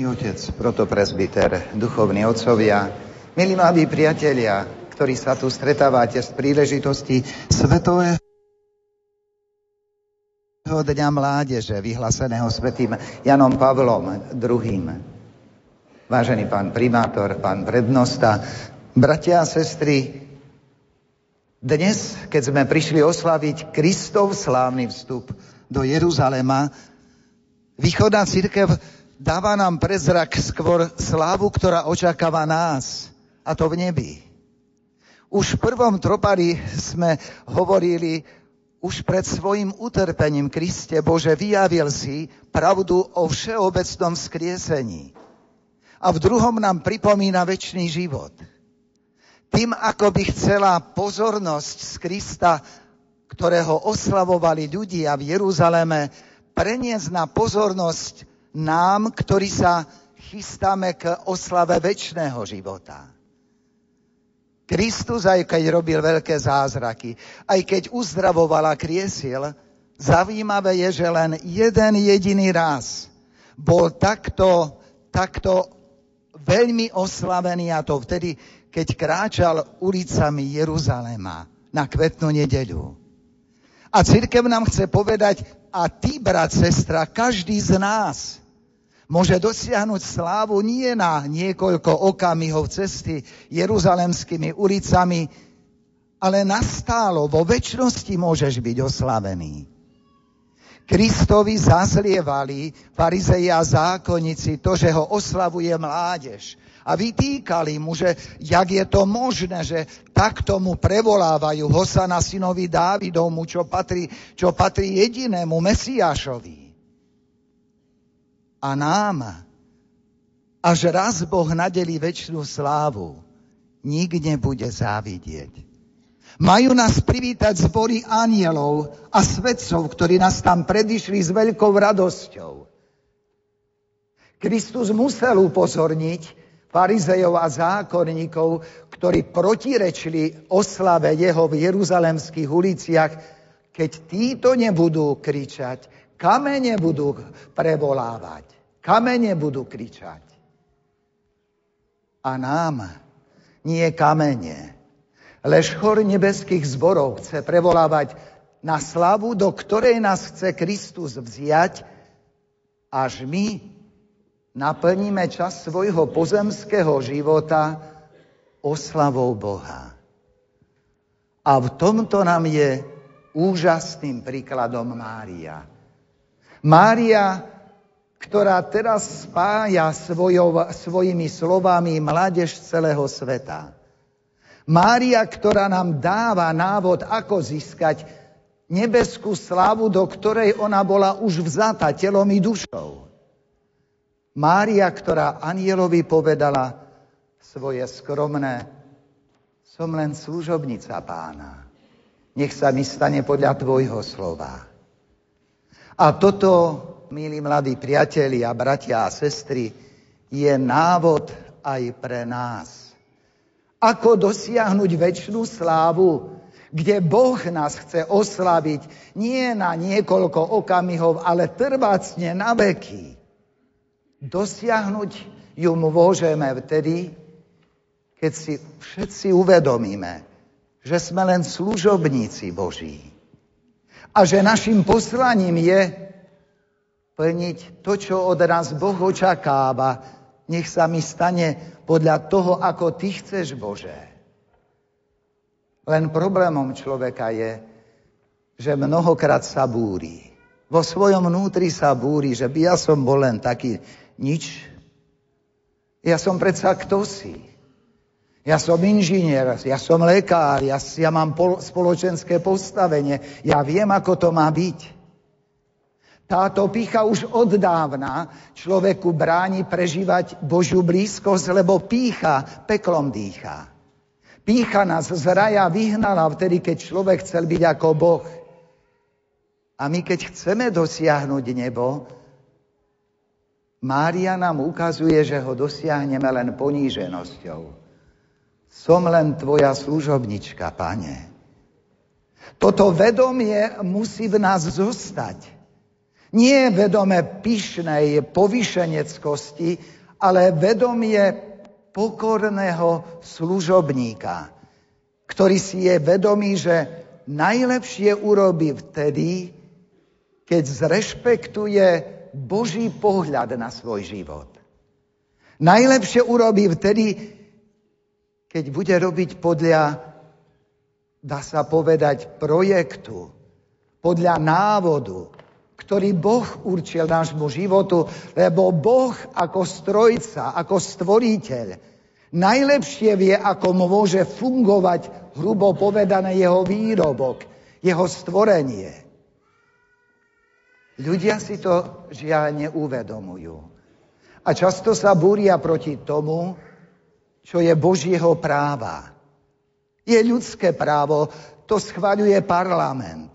Svätý Otec, protopresbyter, duchovní otcovia, milí mladí priatelia, ktorí sa tu stretávate z príležitosti Svetového Dňa Mládeže, vyhláseného Svätým Janom Pavlom II. Vážený pán primátor, pán prednosta, bratia a sestry, dnes, keď sme prišli oslaviť Kristov slávny vstup do Jeruzalema, východná cirkev dáva nám prezrak skôr slávu, ktorá očakáva nás, a to v nebi. Už v prvom tropari sme hovorili, už pred svojim utrpením, Kriste Bože, vyjavil si pravdu o všeobecnom vzkriesení. A v druhom nám pripomína večný život. Tým, ako by chcela pozornosť z Krista, ktorého oslavovali ľudia v Jeruzaleme, preniesť na pozornosť nám, ktorí sa chystáme k oslave večného života. Kristus, aj keď robil veľké zázraky, aj keď uzdravoval a kriesil, zaujímavé je, že len jeden jediný raz bol takto veľmi oslavený, a to vtedy, keď kráčal ulicami Jeruzalema na Kvetnú nedeľu. A cirkev nám chce povedať, a ty, brat, sestra, každý z nás môže dosiahnuť slávu nie na niekoľko okamihov cesty jeruzalemskými ulicami, ale nastálo, vo večnosti môžeš byť oslavený. Kristovi zazlievali farizeji a zákonníci to, že ho oslavuje mládež. A vytýkali mu, že jak je to možné, že takto mu prevolávajú Hosana synovi Dávidovmu, čo patrí jedinému Mesiášovi. A nám, až raz Boh nadelí večnú slávu, nik nebude závidieť. Majú nás privítať zbory anielov a svetcov, ktorí nás tam predišli s veľkou radosťou. Kristus musel upozorniť farizejov a zákonníkov, ktorí protirečili oslave jeho v jeruzalemských uliciach, keď títo nebudú kričať, kamene budú prevolávať, kamene budú kričať. A nám nie kamene, lež chor nebeských zborov chce prevolávať na slavu, do ktorej nás chce Kristus vziať, až my naplníme čas svojho pozemského života oslavou Boha. A v tomto nám je úžasným príkladom Mária. Mária, ktorá teraz spája svojimi slovami mládež celého sveta. Mária, ktorá nám dáva návod, ako získať nebeskú slávu, do ktorej ona bola už vzata telom i dušou. Mária, ktorá anjelovi povedala svoje skromné: som len služobnica Pána, nech sa mi stane podľa tvojho slova. A toto, milí mladí priatelia, bratia a sestry, je návod aj pre nás. Ako dosiahnuť večnú slávu, kde Boh nás chce oslaviť nie na niekoľko okamihov, ale trvácne na veky. Dosiahnuť ju môžeme vtedy, keď si všetci uvedomíme, že sme len služobníci Boží a že našim poslaním je plniť to, čo od nás Boh očakáva. Nech sa mi stane podľa toho, ako ty chceš, Bože. Len problémom človeka je, že mnohokrát sa búri. Vo svojom vnútri sa búri, že by ja som bol len taký nič. Ja som predsa kto si? Ja som inžinier, ja som lekár, ja mám spoločenské postavenie, ja viem, ako to má byť. Táto pýcha už od dávna človeku bráni prežívať Božiu blízkosť, lebo pýcha peklom dýcha. Pýcha nás z raja vyhnala vtedy, keď človek chcel byť ako Boh. A my, keď chceme dosiahnuť nebo, Mária nám ukazuje, že ho dosiahneme len poníženosťou. Som len tvoja služobnička, Pane. Toto vedomie musí v nás zostať. Nie vedomé pyšnej povyšeneckosti, ale vedomie pokorného služobníka, ktorý si je vedomý, že najlepšie urobí vtedy, keď zrešpektuje Boží pohľad na svoj život. Najlepšie urobí vtedy, keď bude robiť podľa, dá sa povedať, projektu, podľa návodu, ktorý Boh určil nášmu životu, lebo Boh ako strojca, ako stvoriteľ, najlepšie vie, ako môže fungovať, hrubo povedané, jeho výrobok, jeho stvorenie. Ľudia si to žiaľ neuvedomujú. A často sa búria proti tomu, čo je Božieho práva. Je ľudské právo, to schvaľuje parlament.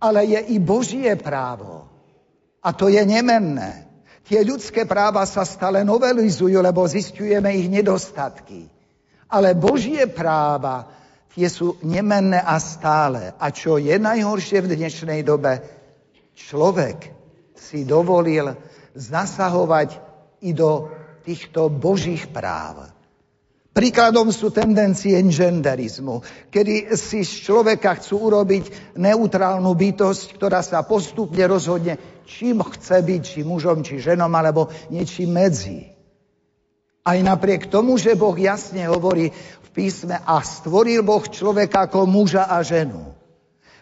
Ale je i Božie právo. A to je nemenné. Tie ľudské práva sa stále novelizujú, lebo zisťujeme ich nedostatky. Ale Božie práva, tie sú nemenné a stále. A čo je najhoršie v dnešnej dobe? Človek si dovolil zasahovať i do týchto Božích práv. Príkladom sú tendencie genderizmu, kedy si z človeka chcú urobiť neutrálnu bytosť, ktorá sa postupne rozhodne, čím chce byť, či mužom, či ženom, alebo niečím medzi. Aj napriek tomu, že Boh jasne hovorí v písme, a stvoril Boh človeka ako muža a ženu.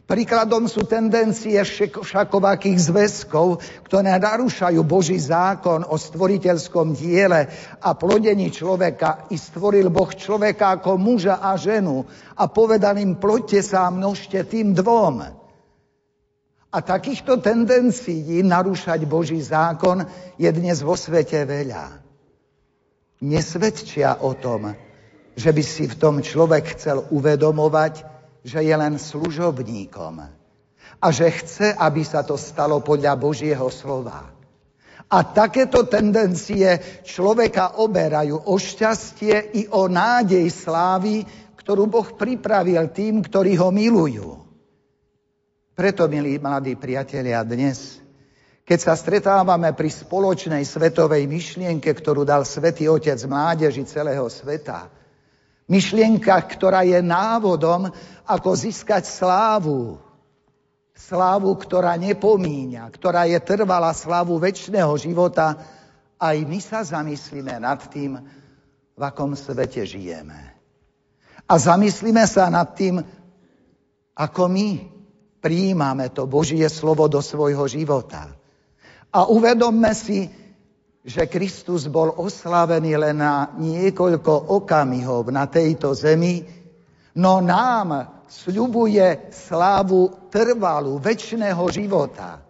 Príkladom sú tendencie všakovakých zväzkov, ktoré narúšajú Boží zákon o stvoriteľskom diele a plodení človeka. I stvoril Boh človeka ako muža a ženu a povedal im, ploďte sa a množte tým dvom. A takýchto tendencií narúšať Boží zákon je dnes vo svete veľa. Nesvedčia o tom, že by si v tom človek chcel uvedomovať, že je len služobníkom a že chce, aby sa to stalo podľa Božieho slova. A takéto tendencie človeka oberajú o šťastie i o nádej slávy, ktorú Boh pripravil tým, ktorí ho milujú. Preto, milí mladí priatelia, dnes, keď sa stretávame pri spoločnej svetovej myšlienke, ktorú dal Svätý Otec mládeži celého sveta, myšlienka, ktorá je návodom, ako získať slávu, slávu, ktorá nepomíňa, ktorá je trvalá, slávu večného života, aj my sa zamyslíme nad tým, v akom svete žijeme. A zamyslíme sa nad tým, ako my prijímame to Božie slovo do svojho života. A uvedomme si, že Kristus bol oslavený len na niekoľko okamihov na tejto zemi, no nám sľubuje slávu trvalú, večného života,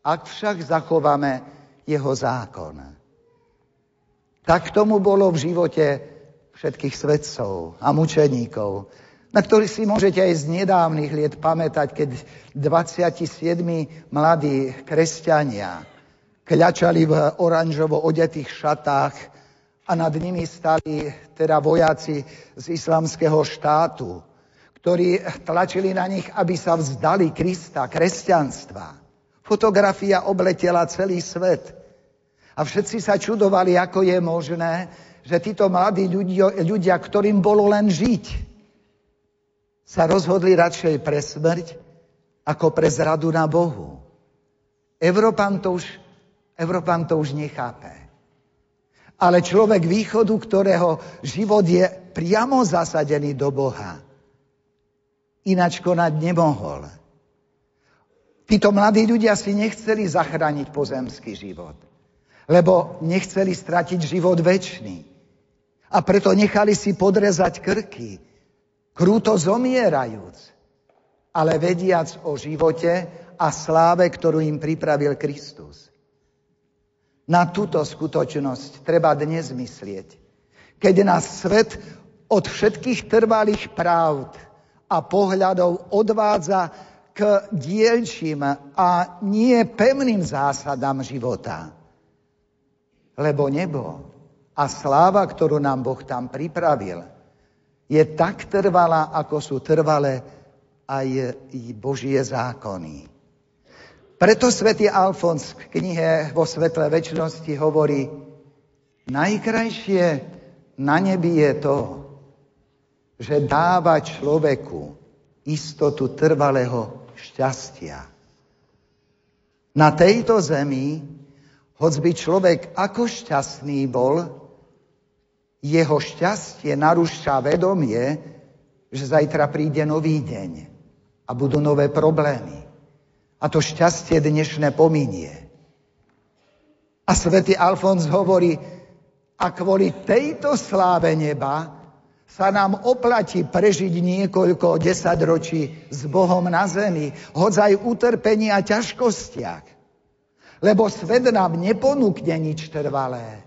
ak však zachováme jeho zákon. Tak tomu bolo v živote všetkých svetcov a mučeníkov, na ktorých si môžete aj z nedávnych liet pamätať, keď 27 mladí kresťania kľačali v oranžovo odetých šatách a nad nimi stali teda vojaci z Islamského štátu, ktorí tlačili na nich, aby sa vzdali Krista, kresťanstva. Fotografia obletela celý svet. A všetci sa čudovali, ako je možné, že títo mladí ľudia, ktorým bolo len žiť, sa rozhodli radšej pre smrť, ako pre zradu na Bohu. Európan to už nechápe. Ale človek východu, ktorého život je priamo zasadený do Boha, ináč konať nemohol. Títo mladí ľudia si nechceli zachrániť pozemský život, lebo nechceli stratiť život večný. A preto nechali si podrezať krky, krúto zomierajúc, ale vediac o živote a sláve, ktorú im pripravil Kristus. Na túto skutočnosť treba dnes myslieť, keď nás svet od všetkých trvalých pravd a pohľadov odvádza k dielčím a nie pevným zásadám života. Lebo nebo a sláva, ktorú nám Boh tam pripravil, je tak trvalá, ako sú trvalé aj Božie zákony. Preto svätý Alfons v knihe Vo svetle večnosti hovorí: najkrajšie na nebi je to, že dáva človeku istotu trvalého šťastia. Na tejto zemi, hoc by človek ako šťastný bol, jeho šťastie narúša vedomie, že zajtra príde nový deň a budú nové problémy. A to šťastie dnešné pominie. A svätý Alfons hovorí: a kvôli tejto sláve neba sa nám oplatí prežiť niekoľko desaťročí s Bohom na zemi, hoď aj utrpení a ťažkostiach. Lebo svet nám neponúkne nič trvalé.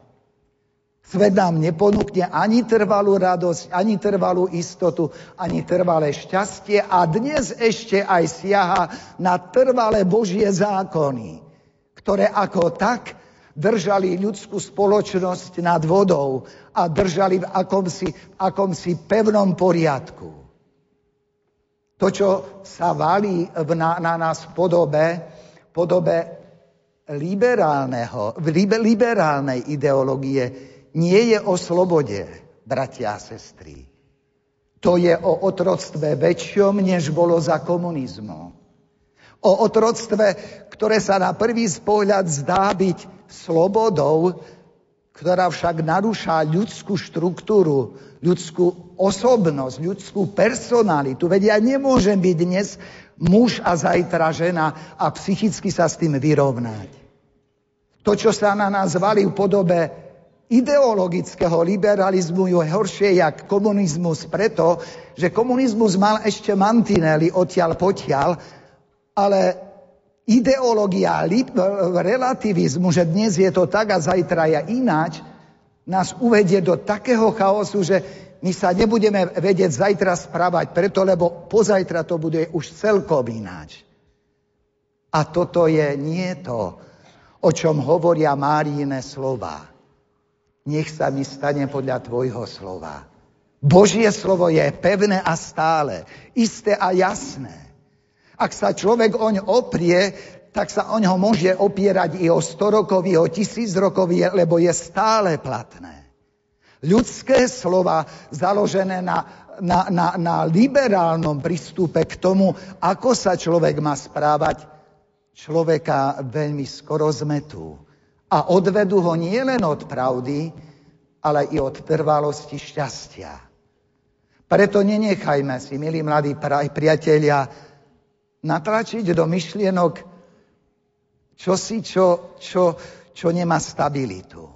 Svet nám neponúkne ani trvalú radosť, ani trvalú istotu, ani trvalé šťastie a dnes ešte aj siaha na trvalé Božie zákony, ktoré ako tak držali ľudskú spoločnosť nad vodou a držali v akomsi pevnom poriadku. To, čo sa valí na nás v podobe liberálnej ideológie, nie je o slobode, bratia a sestry. To je o otroctve väčšom, než bolo za komunizmu. O otroctve, ktoré sa na prvý pohľad zdá byť slobodou, ktorá však narúša ľudskú štruktúru, ľudskú osobnosť, ľudskú personalitu. Veď ja nemôžem byť dnes muž a zajtra žena a psychicky sa s tým vyrovnať. To, čo sa na nás valí v podobe ideologického liberalizmu, je horšie jak komunizmus, preto, že komunizmus mal ešte mantinely odtiaľ potiaľ, ale ideológia relativizmu, že dnes je to tak a zajtra je ináč, nás uvedie do takého chaosu, že my sa nebudeme vedieť zajtra správať preto, lebo pozajtra to bude už celkom ináč. A toto je nie to, o čom hovoria Máriine slova. Nech sa mi stane podľa tvojho slova. Božie slovo je pevné a stále, isté a jasné. Ak sa človek oň oprie, tak sa oň ho môže opierať i o 100 rokov, i o 1000 rokov, lebo je stále platné. Ľudské slova založené na liberálnom prístupe k tomu, ako sa človek má správať, človeka veľmi skoro zmetú. A odvedú ho nie len od pravdy, ale i od trvalosti šťastia. Preto nenechajme si, milí mladí priatelia, natlačiť do myšlienok čosi, čo nemá stabilitu.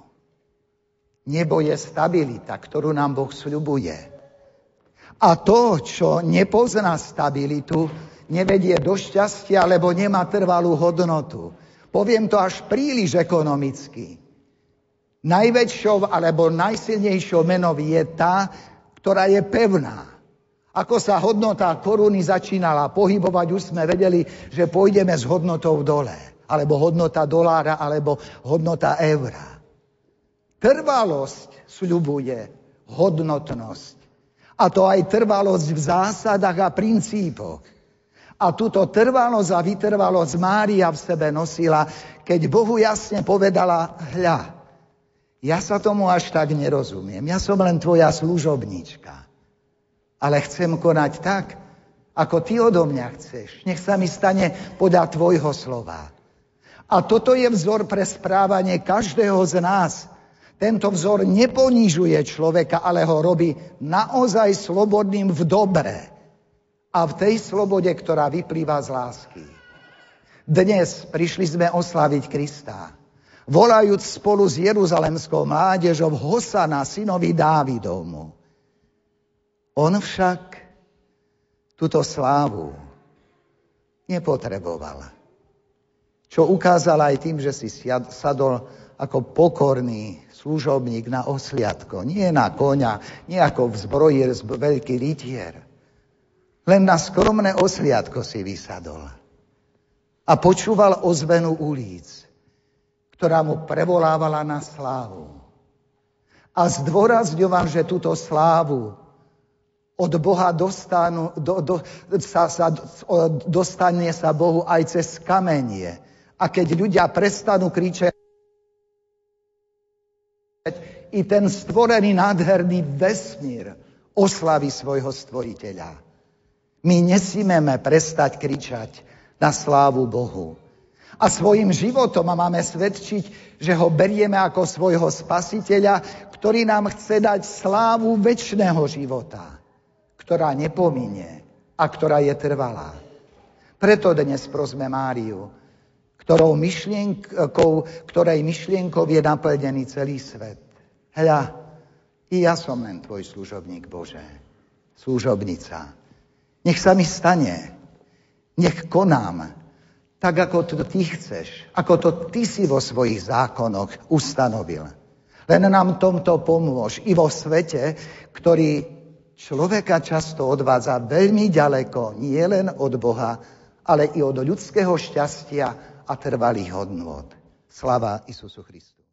Nebo je stabilita, ktorú nám Boh sľubuje. A to, čo nepozná stabilitu, nevedie do šťastia, lebo nemá trvalú hodnotu. Poviem to až príliš ekonomicky. Najväčšou alebo najsilnejšou menou je tá, ktorá je pevná. Ako sa hodnota koruny začínala pohybovať, už sme vedeli, že pôjdeme s hodnotou dole. Alebo hodnota dolára, alebo hodnota eura. Trvalosť sľubuje hodnotnosť. A to aj trvalosť v zásadách a princípoch. A túto trvalosť a vytrvalosť Mária v sebe nosila, keď Bohu jasne povedala: hľa, ja sa tomu až tak nerozumiem, ja som len tvoja služobnička. Ale chcem konať tak, ako ty odo mňa chceš. Nech sa mi stane podľa tvojho slova. A toto je vzor pre správanie každého z nás. Tento vzor neponižuje človeka, ale ho robí naozaj slobodným v dobre. A v tej slobode, ktorá vyplýva z lásky. Dnes prišli sme oslaviť Krista, volajúc spolu s jeruzalemskou mládežou: Hosana synovi Dávidovmu. On však túto slávu nepotreboval, čo ukázal aj tým, že si sadol ako pokorný služobník na osliadko, nie na konia, nie ako vzbrojír, veľký rytier. Len na skromné osliadko si vysadol a počúval ozvenu ulic, ktorá mu prevolávala na slávu. A zdôrazňoval, že túto slávu Od Boha dostane sa Bohu aj cez kamenie. A keď ľudia prestanú kričať, i ten stvorený nádherný vesmír oslaví svojho stvoriteľa. My nesmieme prestať kričať na slávu Bohu. A svojim životom máme svedčiť, že ho berieme ako svojho spasiteľa, ktorý nám chce dať slávu večného života, ktorá nepominie a ktorá je trvalá. Preto dnes prosme Máriu, ktorej myšlienkou je naplnený celý svet. Hľa, i ja som len tvoj služobník, Bože, služobnica. Nech sa mi stane, nech konám tak, ako to ty chceš, ako to ty si vo svojich zákonoch ustanovil. Len nám tomto pomôž i vo svete, ktorý človeka často odvádza veľmi ďaleko, nie len od Boha, ale i od ľudského šťastia a trvalých hodnôt. Sláva Isusu Christu.